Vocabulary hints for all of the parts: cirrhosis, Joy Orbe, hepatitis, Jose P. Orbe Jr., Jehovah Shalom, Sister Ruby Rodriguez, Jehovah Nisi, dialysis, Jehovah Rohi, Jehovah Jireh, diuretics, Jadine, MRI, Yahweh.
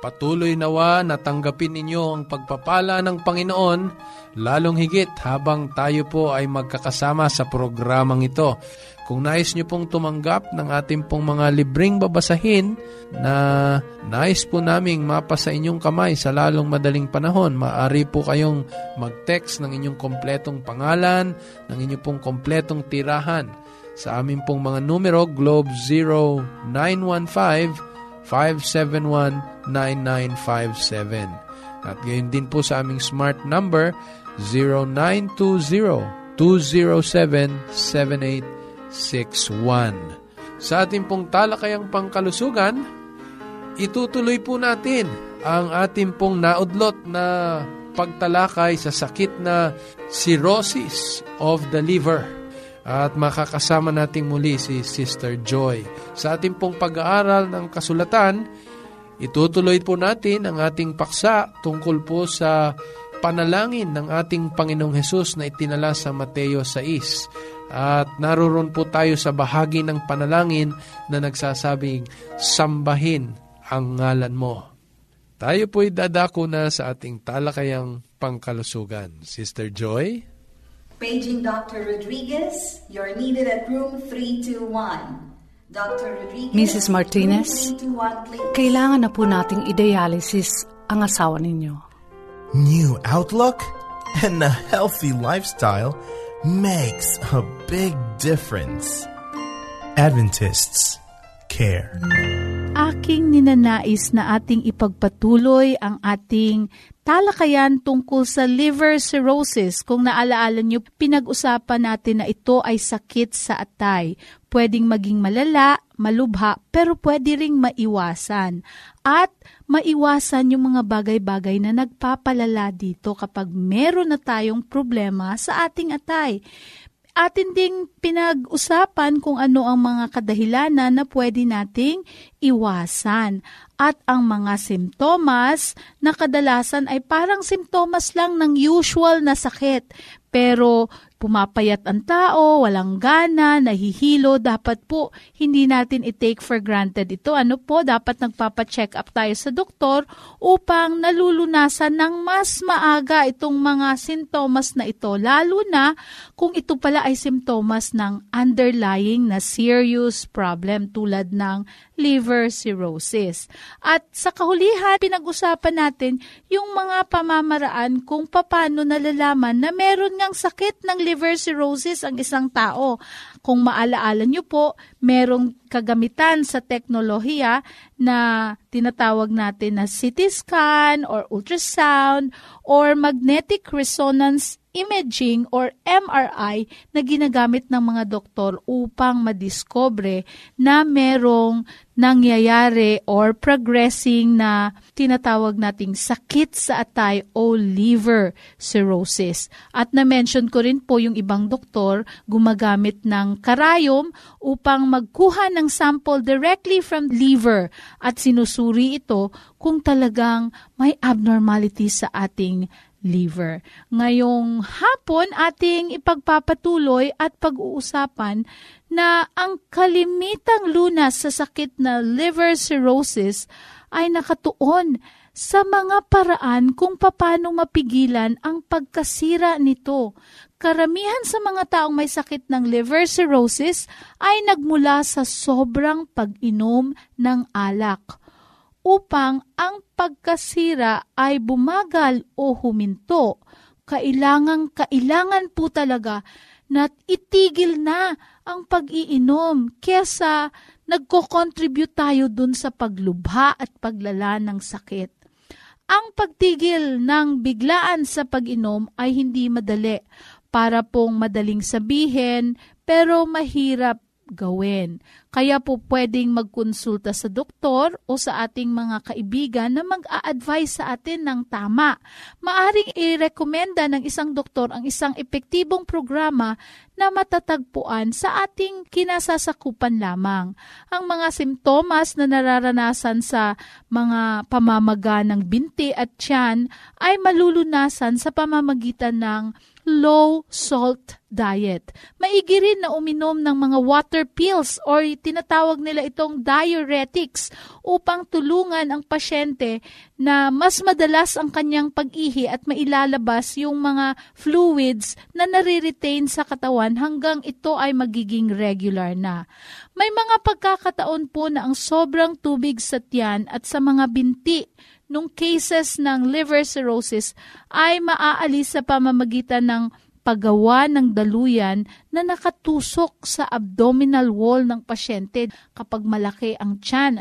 Patuloy nawa na tanggapin ninyo ang pagpapala ng Panginoon, lalong higit habang tayo po ay magkakasama sa programang ito. Kung nais nyo pong tumanggap ng ating pong mga libreng babasahin na nais po naming mapasa inyong kamay sa lalong madaling panahon, maaari po kayong mag-text ng inyong kompletong pangalan, ng inyong pong kompletong tirahan. Sa aming pong mga numero, Globe 0915-571-9957. At gayon din po sa aming smart number 0920-207-7861. Sa ating pong talakayang pangkalusugan, itutuloy po natin ang ating pong naudlot na pagtalakay sa sakit na cirrhosis of the liver. At makakasama nating muli si Sister Joy. Sa ating pong pag-aaral ng kasulatan, itutuloy po natin ang ating paksa tungkol po sa panalangin ng ating Panginoong Hesus na itinala sa Mateo 6. At naroon po tayo sa bahagi ng panalangin na nagsasabing, sambahin ang ngalan mo. Tayo po'y dadako na sa ating talakayang pangkalusugan. Sister Joy? Paging Dr. Rodriguez, you're needed at room 321. Dr. Rodriguez, Mrs. Martinez, 321, kailangan na po nating i-dialysis ang asawa ninyo. New outlook and a healthy lifestyle makes a big difference. Adventists care. Aking ninanais na ating ipagpatuloy ang ating talakayan tungkol sa liver cirrhosis. Kung naalaala nyo, pinag-usapan natin na ito ay sakit sa atay. Pwedeng maging malala, malubha, pero pwede ring maiwasan. At maiwasan yung mga bagay-bagay na nagpapalala dito kapag meron na tayong problema sa ating atay. Atin ding pinag-usapan kung ano ang mga kadahilanan na pwede nating iwasan at ang mga simptomas na kadalasan ay parang simptomas lang ng usual na sakit. Pero pumapayat ang tao, walang gana, nahihilo, dapat po hindi natin i-take for granted ito. Ano po, dapat nagpapacheck up tayo sa doktor upang nalulunasan ng mas maaga itong mga sintomas na ito. Lalo na kung ito pala ay sintomas ng underlying na serious problem tulad ng liver cirrhosis. At sa kahulihan, pinag-usapan natin yung mga pamamaraan kung paano nalalaman na meron ng sakit ng liver cirrhosis ang isang tao. Kung maalaala nyo po, merong kagamitan sa teknolohiya na tinatawag natin na CT scan or ultrasound or magnetic resonance imaging or MRI na ginagamit ng mga doktor upang madiskobre na merong nangyayari or progressing na tinatawag nating sakit sa atay o liver cirrhosis. At na-mention ko rin po yung ibang doktor gumagamit ng karayom upang magkuha ng sample directly from liver at sinusuri ito kung talagang may abnormality sa ating liver. Ngayong hapon ating ipagpapatuloy at pag-uusapan na ang kalimitang lunas sa sakit na liver cirrhosis ay nakatuon sa mga paraan kung paano mapigilan ang pagkasira nito. Karamihan sa mga taong may sakit ng liver cirrhosis ay nagmula sa sobrang pag-inom ng alak upang ang pagkasira ay bumagal o huminto. kailangan po talaga na itigil na ang pag-iinom kesa nagko-contribute tayo dun sa paglubha at paglala ng sakit. Ang pagtigil ng biglaan sa pag-inom ay hindi madali, para pong madaling sabihin pero mahirap gawin. Kaya po pwedeng magkonsulta sa doktor o sa ating mga kaibigan na mag-a-advise sa atin ng tama. Maaring i-rekomenda ng isang doktor ang isang epektibong programa na matatagpuan sa ating kinasasakupan lamang. Ang mga simptomas na nararanasan sa mga pamamaga ng binti at tiyan ay malulunasan sa pamamagitan ng low salt diet. Maigi rin na uminom ng mga water pills or tinatawag nila itong diuretics upang tulungan ang pasyente na mas madalas ang kanyang pag-ihi at mailalabas yung mga fluids na nare-retain sa katawan hanggang ito ay magiging regular na. May mga pagkakataon po na ang sobrang tubig sa tiyan at sa mga binti nung cases ng liver cirrhosis ay maaalis sa pamamagitan ng paggawa ng daluyan na nakatusok sa abdominal wall ng pasyente. Kapag malaki ang tiyan,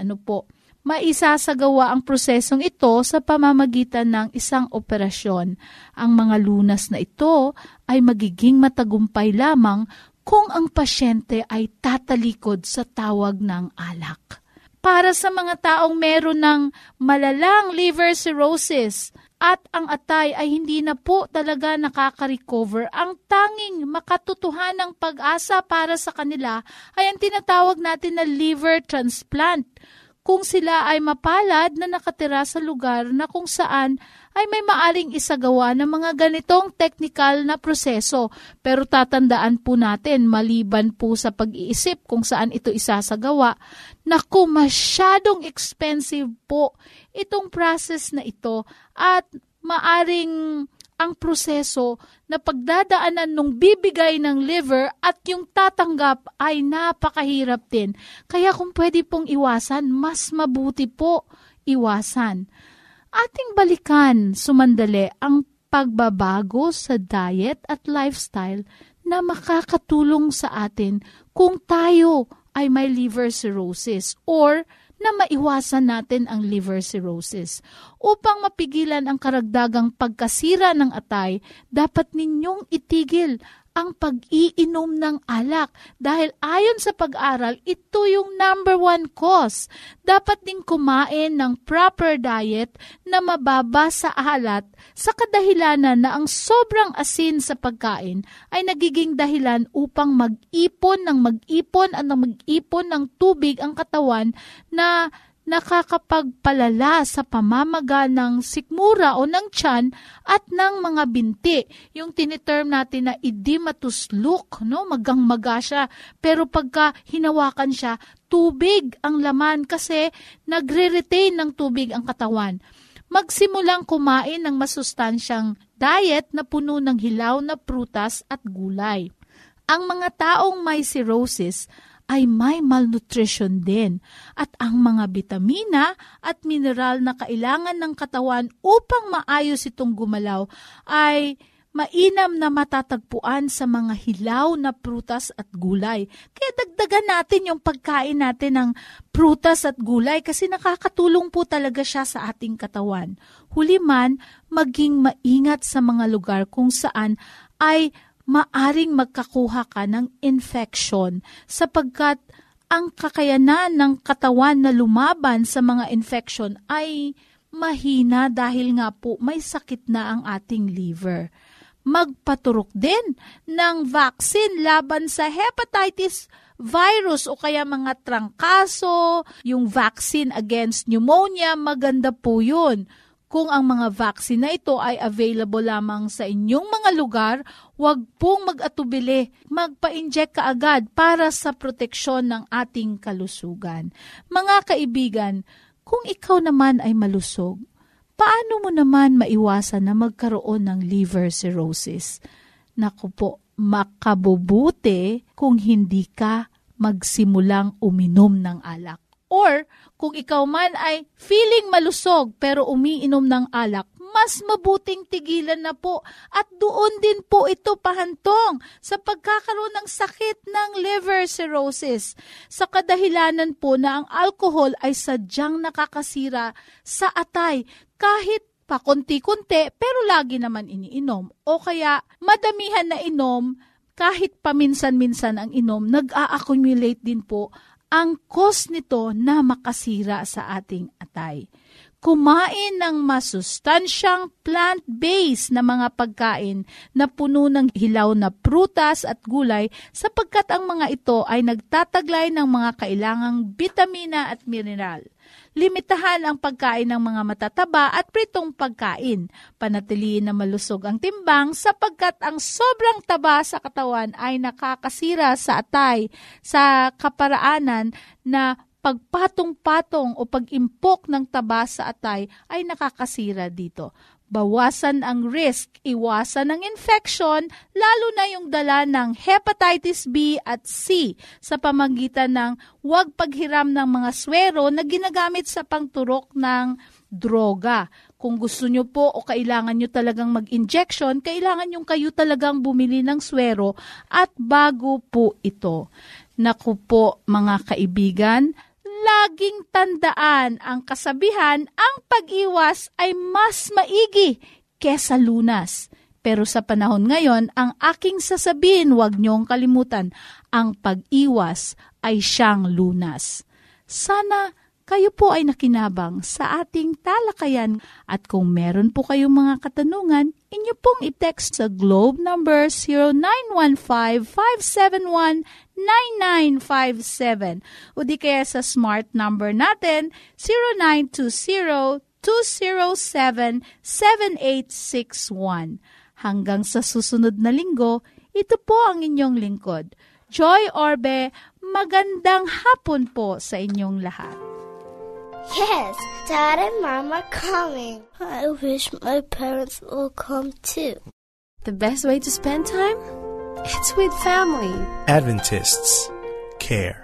maisasagawa ang prosesong ito sa pamamagitan ng isang operasyon. Ang mga lunas na ito ay magiging matagumpay lamang kung ang pasyente ay tatalikod sa tawag ng alak. Para sa mga taong meron ng malalang liver cirrhosis at ang atay ay hindi na po talaga nakaka-recover, ang tanging makatotohanang pag-asa para sa kanila ay ang tinatawag natin na liver transplant, kung sila ay mapalad na nakatira sa lugar na kung saan ay may maaring isagawa ng mga ganitong teknikal na proseso. Pero tatandaan po natin, maliban po sa pag-iisip kung saan ito isasagawa, naku, masyadong expensive po itong process na ito at maaring ang proseso na pagdadaanan nung bibigay ng liver at yung tatanggap ay napakahirap din. Kaya kung pwede pong iwasan, mas mabuti po iwasan. Ating balikan sumandali ang pagbabago sa diet at lifestyle na makakatulong sa atin kung tayo ay may liver cirrhosis or na maiwasan natin ang liver cirrhosis. Upang mapigilan ang karagdagang pagkasira ng atay, dapat ninyong itigil ang pag-iinom ng alak dahil ayon sa pag-aral, ito yung number 1 cause. Dapat ding kumain ng proper diet na mababa sa alat sa kadahilanan na ang sobrang asin sa pagkain ay nagiging dahilan upang mag-ipon ng tubig ang katawan na nakakapagpalala sa pamamaga ng sikmura o ng tiyan at ng mga binti. Yung tiniterm natin na idematusluk, magang-maga siya. Pero pagka hinawakan siya, tubig ang laman kasi nagre-retain ng tubig ang katawan. Magsimulang kumain ng masustansyang diet na puno ng hilaw na prutas at gulay. Ang mga taong may cirrhosis ay may malnutrition din at ang mga bitamina at mineral na kailangan ng katawan upang maayos itong gumalaw ay mainam na matatagpuan sa mga hilaw na prutas at gulay. Kaya dagdagan natin yung pagkain natin ng prutas at gulay kasi nakakatulong po talaga siya sa ating katawan. Huli man, maging maingat sa mga lugar kung saan ay maaring magkakuha ka ng infection sapagkat ang kakayanan ng katawan na lumaban sa mga infection ay mahina dahil nga po may sakit na ang ating liver. Magpaturok din ng vaccine laban sa hepatitis virus o kaya mga trangkaso, yung vaccine against pneumonia, maganda po yun. Kung ang mga vaccine na ito ay available lamang sa inyong mga lugar, huwag pong mag-atubili. Magpa-inject ka agad para sa proteksyon ng ating kalusugan. Mga kaibigan, kung ikaw naman ay malusog, paano mo naman maiwasan na magkaroon ng liver cirrhosis? Naku po, makabubuti kung hindi ka magsimulang uminom ng alak. Or kung ikaw man ay feeling malusog pero umiinom ng alak, mas mabuting tigilan na po. At doon din po ito pahantong sa pagkakaroon ng sakit ng liver cirrhosis sa kadahilanan po na ang alcohol ay sadyang nakakasira sa atay kahit pa konti-konti pero lagi naman iniinom o kaya madamihan na inom kahit paminsan-minsan ang inom, nag-a-accumulate din po ang cause nito na makasira sa ating atay. Kumain ng masustansyang plant-based na mga pagkain na puno ng hilaw na prutas at gulay sapagkat ang mga ito ay nagtataglay ng mga kailangang bitamina at mineral. Limitahan ang pagkain ng mga matataba at pritong pagkain. Panatiliin na malusog ang timbang sapagkat ang sobrang taba sa katawan ay nakakasira sa atay sa kaparaanan na pagpatong-patong o pag-impok ng taba sa atay ay nakakasira dito. Bawasan ang risk, iwasan ang infection, lalo na yung dala ng hepatitis B at C sa pamamagitan ng huwag paghiram ng mga swero na ginagamit sa pangturok ng droga. Kung gusto nyo po o kailangan nyo talagang mag-injection, kailangan nyo kayo talagang bumili ng swero at bago po ito. Naku po mga kaibigan, laging tandaan ang kasabihan, ang pag-iwas ay mas maigi kesa lunas. Pero sa panahon ngayon, ang aking sasabihin, huwag niyong kalimutan, ang pag-iwas ay siyang lunas. Sana kayo po ay nakinabang sa ating talakayan at kung meron po kayong mga katanungan, inyo pong i-text sa Globe number 0915-571-9957 o di kaya sa smart number natin 0920-207-7861. Hanggang sa susunod na linggo, ito po ang inyong lingkod. Joy Orbe, magandang hapon po sa inyong lahat. Yes, Dad and Mom are coming. I wish my parents will come too. The best way to spend time? It's with family. Adventists care.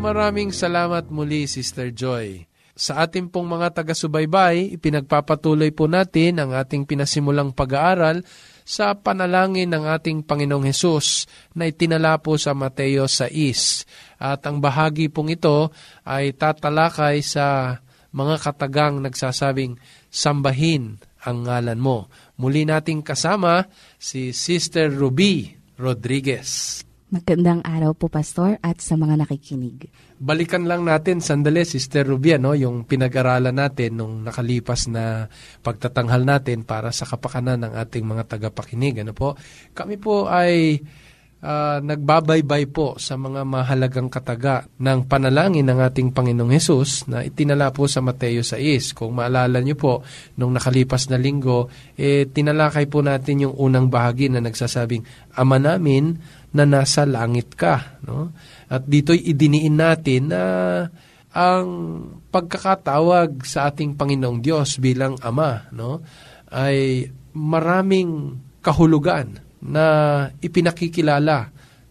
Maraming salamat muli, Sister Joy. Sa ating pong mga taga-subaybay, ipinagpapatuloy po natin ang ating pinasimulang pag-aaral sa panalangin ng ating Panginoong Hesus na itinala po sa Mateo 6. At ang bahagi pong ito ay tatalakay sa mga katagang nagsasabing, "Sambahin ang ngalan mo." Muli nating kasama si Sister Ruby Rodriguez. Magandang araw po, Pastor, at sa mga nakikinig. Balikan lang natin sandali, Sister Ruby, yung pinag-aralan natin nung nakalipas na pagtatanghal natin para sa kapakanan ng ating mga tagapakinig. Kami po ay nagbabaybay po sa mga mahalagang kataga ng panalangin ng ating Panginoong Hesus na itinala po sa Mateo 6. Kung maalala niyo po, nung nakalipas na linggo, tinalakay po natin yung unang bahagi na nagsasabing, "Ama namin na nasa langit ka." At dito'y idiniin natin na ang pagkakatawag sa ating Panginoong Diyos bilang Ama ay maraming kahulugan na ipinakikilala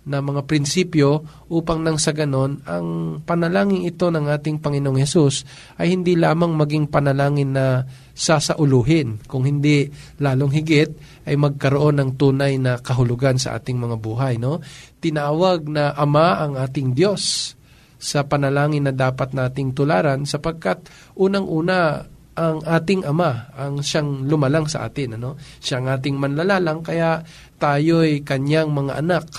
na mga prinsipyo upang nang sa ganon ang panalangin ito ng ating Panginoong Hesus ay hindi lamang maging panalangin na sasauluhin, kung hindi lalong higit ay magkaroon ng tunay na kahulugan sa ating mga buhay. Tinawag na Ama ang ating Diyos sa panalangin na dapat nating tularan sapagkat unang-una ang ating Ama, ang siyang lumalang sa atin, siyang ating manlalalang, kaya tayo'y kanyang mga anak.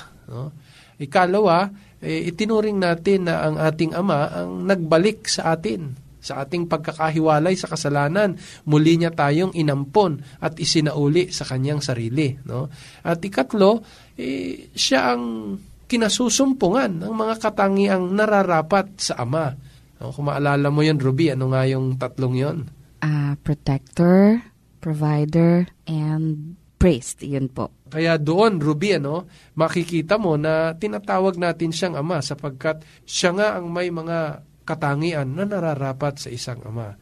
Ikalawa, itinuring natin na ang ating Ama ang nagbalik sa atin, sa ating pagkakahiwalay sa kasalanan. Muli niya tayong inampon at isinauli sa kanyang sarili. At ikatlo, siya ang kinasusumpungan ng mga katangiang nararapat sa Ama. Kung maalala mo yun, Ruby, ano nga yung tatlong yun? Protector, provider, and priest, yun po. Kaya doon, Ruby, makikita mo na tinatawag natin siyang Ama sapagkat siya nga ang may mga katangian na nararapat sa isang ama.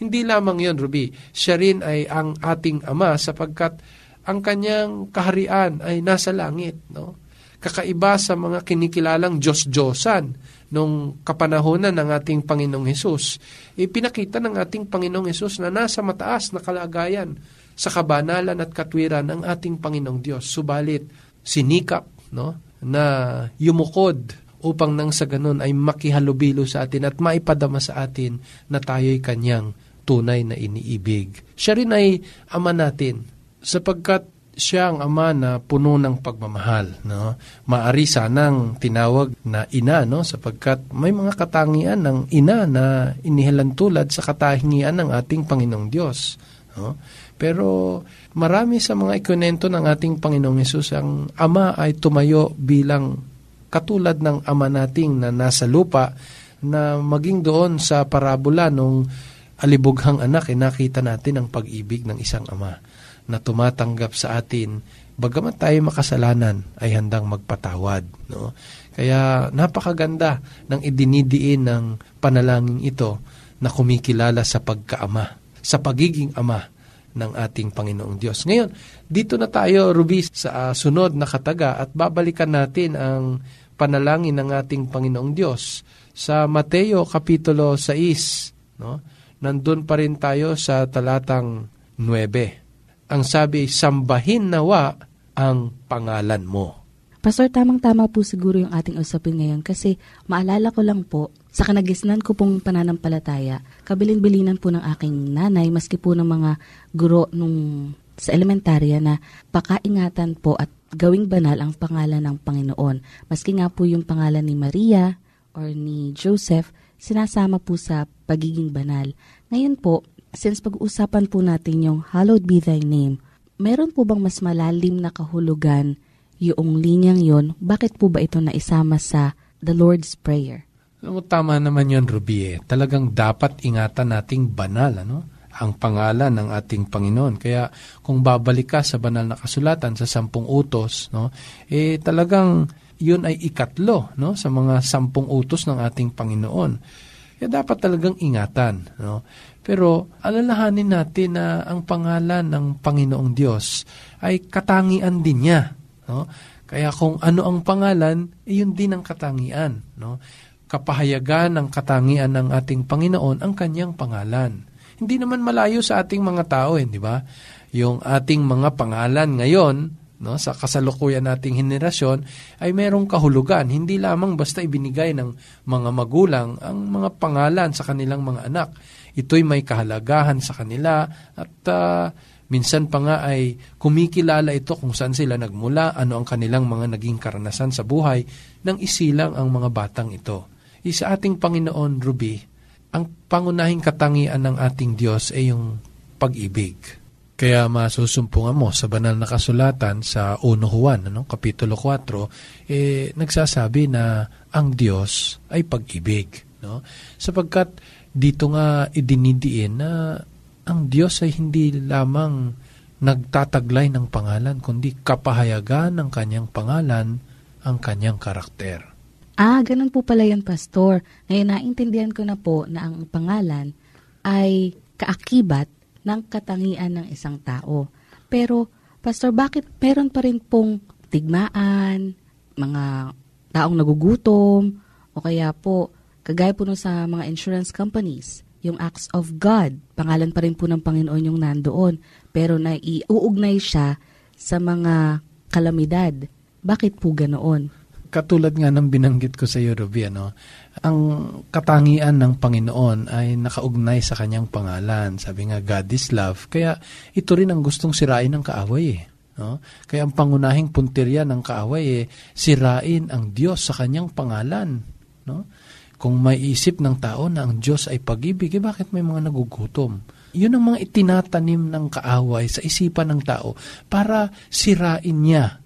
Hindi lamang yun, Ruby, siya rin ay ang ating Ama sapagkat ang kanyang kaharian ay nasa langit. Kakaiba sa mga kinikilalang Diyos-Diyosan nung kapanahonan ng ating Panginoong Hesus, ipinakita ng ating Panginoong Hesus na nasa mataas na kalagayan sa kabanalan at katwiran ng ating Panginoong Diyos. Subalit, sinikap na yumukod upang nang sa ganun ay makihalubilo sa atin at maipadama sa atin na tayo'y kanyang tunay na iniibig. Siya rin ay ama natin sapagkat siya ang ama na puno ng pagmamahal, Maari sanang tinawag na ina, sapagkat may mga katangian ng ina na inihalan tulad sa katahingian ng ating Panginoong Diyos, Pero marami sa mga ikunento ng ating Panginoong Hesus ang ama ay tumayo bilang katulad ng ama nating na nasa lupa, na maging doon sa parabola nung alibughang anak, nakita natin ang pag-ibig ng isang ama na tumatanggap sa atin, bagamat tayo makasalanan, ay handang magpatawad. Kaya napakaganda ng idinidiin ng panalangin ito na kumikilala sa pagkaama, sa pagiging ama ng ating Panginoong Diyos. Ngayon, dito na tayo, Ruby, sa sunod na kataga at babalikan natin ang panalangin ng ating Panginoong Diyos sa Mateo Kapitulo 6. Nandun pa rin tayo sa talatang 9. Ang sabi, sambahin nawa ang pangalan mo. Pastor, tamang-tama po siguro yung ating usapin ngayon kasi maalala ko lang po, sa kanagisnan ko pong pananampalataya, kabilin-bilinan po ng aking nanay, maski po ng mga guro nung sa elementarya na pakaingatan po at gawing banal ang pangalan ng Panginoon. Maski nga po yung pangalan ni Maria or ni Joseph, sinasama po sa pagiging banal. Ngayon po, since pag-uusapan po natin yung Hallowed be thy name, meron po bang mas malalim na kahulugan yung linyang yon? Bakit po ba ito naisama sa the Lord's Prayer? Tama naman yon, Ruby. Talagang dapat ingatan nating banal, ang pangalan ng ating Panginoon. Kaya kung babalik ka sa banal na kasulatan, sa 10 utos, talagang yun ay 3, sa mga 10 utos ng ating Panginoon. Kaya dapat talagang ingatan, Pero alalahanin natin na ang pangalan ng Panginoong Diyos ay katangian din niya, Kaya kung ano ang pangalan, iyon din ang katangian, Kapahayagan ng katangian ng ating Panginoon ang kanyang pangalan. Hindi naman malayo sa ating mga tao, di ba? Yung ating mga pangalan ngayon, sa kasalukuyan nating henerasyon ay mayroong kahulugan. Hindi lamang basta ibinigay ng mga magulang ang mga pangalan sa kanilang mga anak. Ito'y may kahalagahan sa kanila at minsan pa nga ay kumikilala ito kung saan sila nagmula, ano ang kanilang mga naging karanasan sa buhay nang isilang ang mga batang ito. Sa ating Panginoon, Ruby, ang pangunahing katangian ng ating Diyos ay yung pag-ibig. Kaya masusumpungan mo sa banal na kasulatan sa 1 Juan, Kapitulo 4, nagsasabi na ang Diyos ay pag-ibig. Sapagkat dito nga idinidiin na ang Diyos ay hindi lamang nagtataglay ng pangalan, kundi kapahayagan ng kanyang pangalan ang kanyang karakter. Ganun po pala yan, Pastor. Ngayon, naintindihan ko na po na ang pangalan ay kaakibat ng katangian ng isang tao. Pero, Pastor, bakit meron pa rin pong tigmaan, mga taong nagugutom, o kaya po kagaya po sa mga insurance companies, yung acts of God, pangalan pa rin po ng Panginoon yung nandoon, pero naiuugnay siya sa mga kalamidad. Bakit po ganoon? Katulad nga ng binanggit ko sa iyo, Ruby, ang katangian ng Panginoon ay nakaugnay sa kanyang pangalan. Sabi nga, God is love. Kaya ito rin ang gustong sirain ng kaaway. Kaya ang pangunahing punteriya ng kaaway, sirain ang Diyos sa kanyang pangalan. Kung may isip ng tao na ang Diyos ay pag-ibig, bakit may mga nagugutom? Yun ang mga itinatanim ng kaaway sa isipan ng tao para sirain niya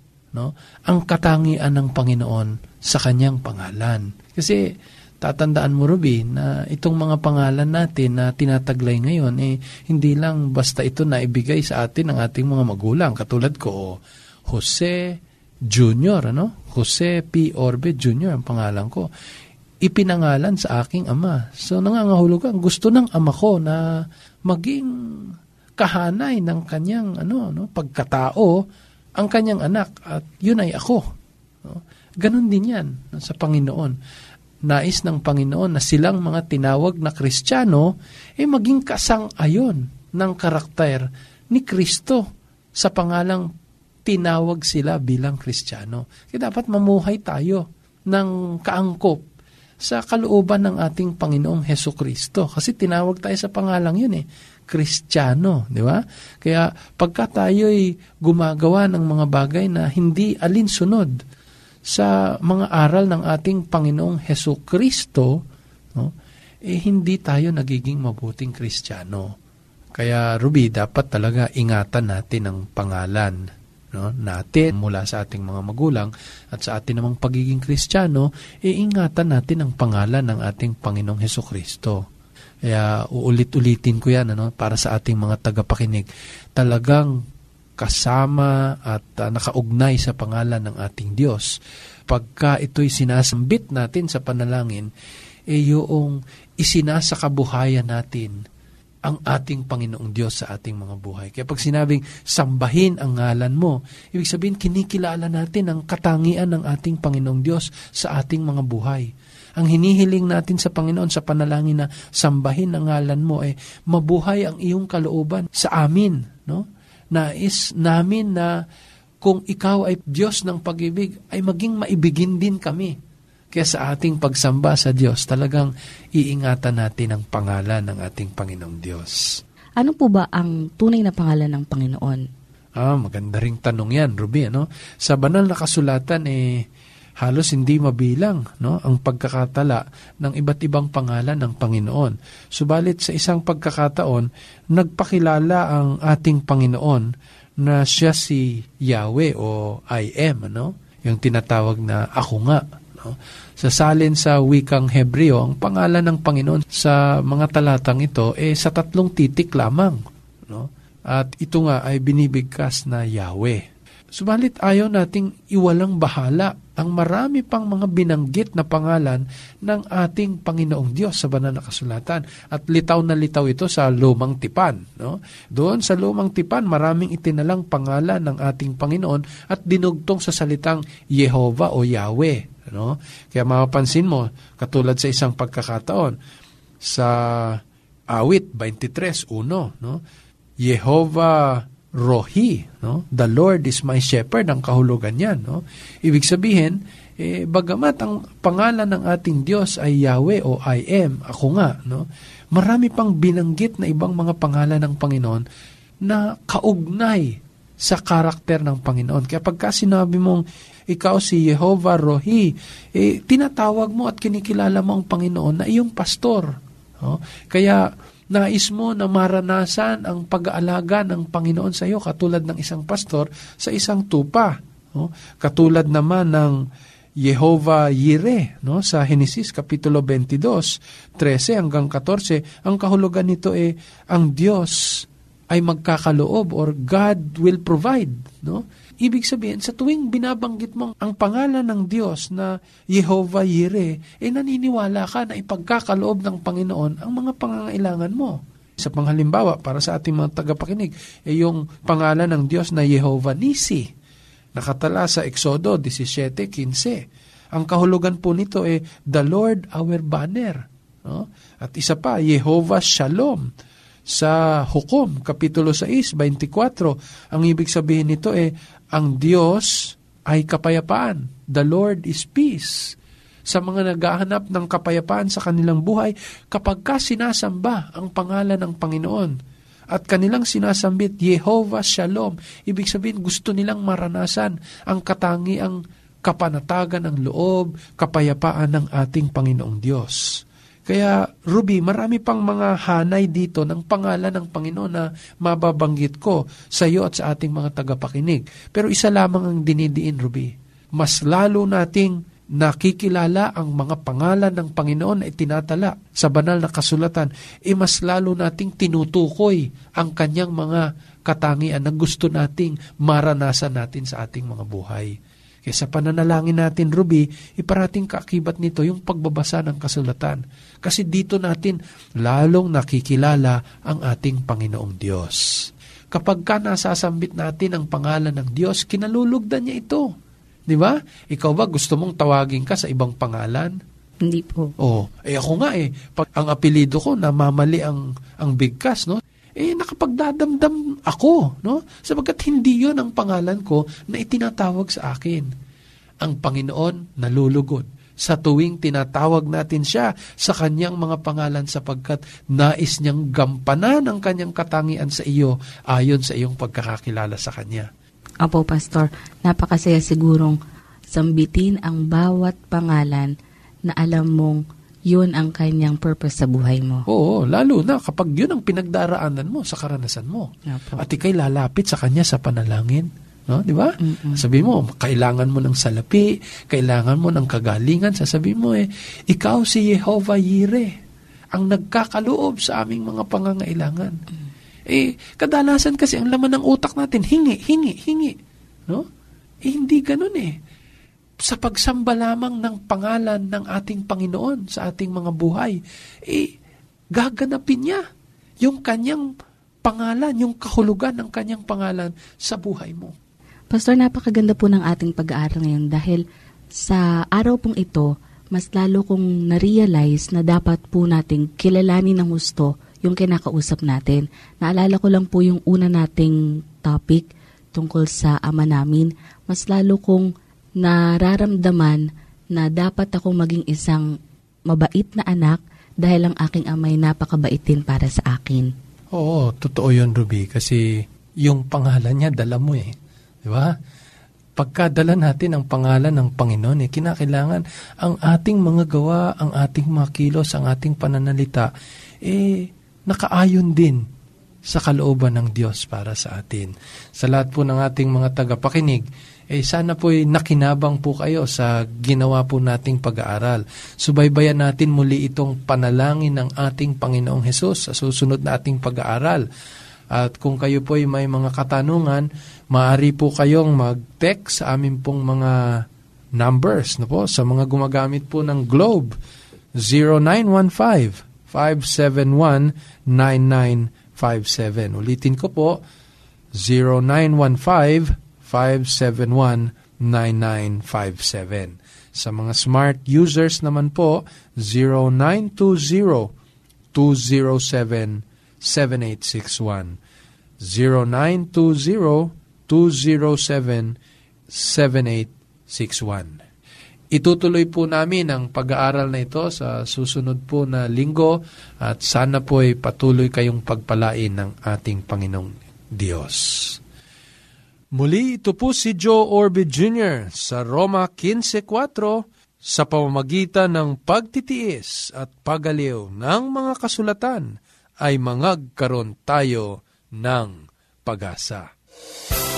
ang katangian ng Panginoon sa kanyang pangalan. Kasi tatandaan mo, Ruby, na itong mga pangalan natin na tinataglay ngayon, hindi lang basta ito naibigay sa atin ng ating mga magulang. Katulad ko, Jose Jr., Jose P. Orbe Jr. ang pangalan ko. Ipinangalan sa aking ama. So, nangangahulugan, gusto ng ama ko na maging kahanay ng kanyang pagkatao ang kanyang anak, at yun ay ako. Ganon din yan sa Panginoon. Nais ng Panginoon na silang mga tinawag na Kristiyano ay maging kasang-ayon ng karakter ni Kristo sa pangalang tinawag sila bilang Kristiyano. Kaya dapat mamuhay tayo ng kaangkop sa kalooban ng ating Panginoong Hesukristo. Kasi tinawag tayo sa pangalang yun eh, Kristiyano, di ba? Kaya pagka tayo'y gumagawa ng mga bagay na hindi alinsunod sa mga aral ng ating Panginoong Hesukristo, no, eh hindi tayo nagiging mabuting Kristiyano. Kaya Ruby, dapat talaga ingatan natin ang pangalan, no, natin mula sa ating mga magulang at sa atin namang pagiging Kristiyano, iingatan natin ang pangalan ng ating Panginoong Hesukristo. Kaya uulit-ulitin ko yan, ano, para sa ating mga tagapakinig. Talagang kasama at nakaugnay sa pangalan ng ating Diyos. Pagka ito'y sinasambit natin sa panalangin, yung isinasakabuhayan natin ang ating Panginoong Diyos sa ating mga buhay. Kaya pag sinabing sambahin ang ngalan mo, ibig sabihin kinikilala natin ang katangian ng ating Panginoong Diyos sa ating mga buhay. Ang hinihiling natin sa Panginoon sa panalangin na sambahin ang ngalan mo ay mabuhay ang iyong kalooban sa amin, no? Nais namin na kung ikaw ay Diyos ng pag-ibig ay maging maibigin din kami. Kaya sa ating pagsamba sa Diyos, talagang iingatan natin ang pangalan ng ating Panginoong Diyos. Ano po ba ang tunay na pangalan ng Panginoon? Maganda ring tanong yan, Ruby, ano? Sa banal na kasulatan, halos hindi mabilang, no, ang pagkakatala ng iba't ibang pangalan ng Panginoon. Subalit sa isang pagkakataon, nagpakilala ang ating Panginoon na siya si Yahweh o I am, ano? Yung tinatawag na ako nga. Sasalin sa wikang Hebreo, ang pangalan ng Panginoon sa mga talatang ito sa tatlong titik lamang, no? At ito nga ay binibigkas na Yahweh. Subalit ayaw nating iwalang bahala ang marami pang mga binanggit na pangalan ng ating Panginoong Diyos sa banal na kasulatan. At litaw na litaw ito sa Lumang Tipan, no? Doon sa Lumang Tipan, maraming itinalang pangalan ng ating Panginoon at dinugtong sa salitang Jehovah o Yahweh. No? Kaya mapapansin mo, katulad sa isang pagkakataon, sa Awit 23:1, no? Jehovah Rohi, no? The Lord is my shepherd, ang kahulugan niyan, no? Ibig sabihin, bagamat ang pangalan ng ating Diyos ay Yahweh o I am, ako nga, no? Marami pang binanggit na ibang mga pangalan ng Panginoon na kaugnay sa karakter ng Panginoon. Kaya pagka sinabi mong ikaw si Jehovah Rohi, tinatawag mo at kinikilala mo ang Panginoon na iyong pastor. Oh? Kaya nais mo na maranasan ang pag-aalaga ng Panginoon sa iyo katulad ng isang pastor sa isang tupa. Oh? Katulad naman ng Jehovah Jireh, no, sa Genesis Kapitulo 22:13-14, ang kahulugan nito ang Diyos ay magkakaloob, or God will provide, no? Ibig sabihin, sa tuwing binabanggit mong ang pangalan ng Diyos na Jehovah Jireh, naniniwala ka na ipagkakaloob ng Panginoon ang mga pangangailangan mo. Sa panghalimbawa, para sa ating mga tagapakinig, yung pangalan ng Diyos na Jehovah Nisi, nakatala sa Exodo 17:15. Ang kahulugan po nito the Lord our banner, no? At isa pa, Jehovah Shalom, sa Hukom, Kapitulo 6:24, ang ibig sabihin nito ang Diyos ay kapayapaan. The Lord is peace. Sa mga naghahanap ng kapayapaan sa kanilang buhay, kapag ka sinasamba ang pangalan ng Panginoon at kanilang sinasambit, Jehovah Shalom, ibig sabihin gusto nilang maranasan ang katangiang kapanatagan ng loob, kapayapaan ng ating Panginoong Diyos. Kaya, Ruby, marami pang mga hanay dito ng pangalan ng Panginoon na mababanggit ko sa iyo at sa ating mga tagapakinig. Pero isa lamang ang dinidiin, Ruby. Mas lalo nating nakikilala ang mga pangalan ng Panginoon na itinatala sa banal na kasulatan, mas lalo nating tinutukoy ang kanyang mga katangian na gusto nating maranasan natin sa ating mga buhay. Kaya sa pananalangin natin, Ruby, iparating kaakibat nito yung pagbabasa ng kasulatan. Kasi dito natin lalong nakikilala ang ating Panginoong Diyos. Kapag ka nasasambit natin ang pangalan ng Diyos, kinalulugdan niya ito. Di ba? Ikaw ba gusto mong tawagin ka sa ibang pangalan? Hindi po. Oh, eh ako nga eh. Pag ang apelido ko, namamali ang bigkas, no? Eh, nakapagdadamdam ako, no? Sapagkat hindi yon ang pangalan ko na itinatawag sa akin. Ang Panginoon nalulugod sa tuwing tinatawag natin siya sa kanyang mga pangalan sapagkat nais niyang gampanan ang kanyang katangian sa iyo ayon sa iyong pagkakakilala sa kanya. Opo, Pastor. Napakasaya sigurong sambitin ang bawat pangalan na alam mong yun ang kanyang purpose sa buhay mo. Oo, lalo na kapag yun ang pinagdaraanan mo sa karanasan mo. Apo. At ikay lalapit sa kanya sa panalangin. No, di ba? Sabi mo, kailangan mo ng salapi, kailangan mo ng kagalingan. Sasabi mo eh, ikaw si Jehovah Jireh, ang nagkakaloob sa aming mga pangangailangan. Eh, kadalasan kasi ang laman ng utak natin, hingi. No? Eh, hindi ganun eh. Sa pagsamba lamang ng pangalan ng ating Panginoon sa ating mga buhay, eh, gaganapin niya yung kanyang pangalan, yung kahulugan ng kanyang pangalan sa buhay mo. Pastor, napakaganda po ng ating pag-aaral ngayon dahil sa araw pong ito, mas lalo kong na-realize na dapat po nating kilalanin ng husto yung kinakausap natin. Naalala ko lang po yung una nating topic tungkol sa ama namin. Mas lalo kong nararamdaman na dapat ako maging isang mabait na anak dahil ang aking ama ay napakabaitin para sa akin. Oo, totoo yun, Ruby, kasi yung pangalan niya, dala mo eh. Di ba? Pagkadala natin ang pangalan ng Panginoon, eh, kinakailangan ang ating mga gawa, ang ating mga kilos, ang ating pananalita, eh, nakaayon din sa kalooban ng Diyos para sa atin. Sa lahat po ng ating mga tagapakinig, eh sana po'y nakinabang po kayo sa ginawa po nating pag-aaral. Subaybayan natin muli itong panalangin ng ating Panginoong Hesus sa susunod na ating pag-aaral. At kung kayo po'y may mga katanungan, maaari po kayong mag-text sa amin pong mga numbers, no po, sa mga gumagamit po ng Globe, 0915-571-9957. Ulitin ko po, 0915-571-9957. Sa mga smart users naman po, 0920-207-7861. 0920-207-7861. Itutuloy po namin ang pag-aaral na ito sa susunod po na linggo at sana po ay patuloy kayong pagpalain ng ating Panginoong Diyos. Muli, ito po si Joe Orbe Jr. sa Roma 15:4 sa pamamagitan ng pagtitiis at pagaliw ng mga kasulatan ay mangagkaroon tayo ng pag-asa.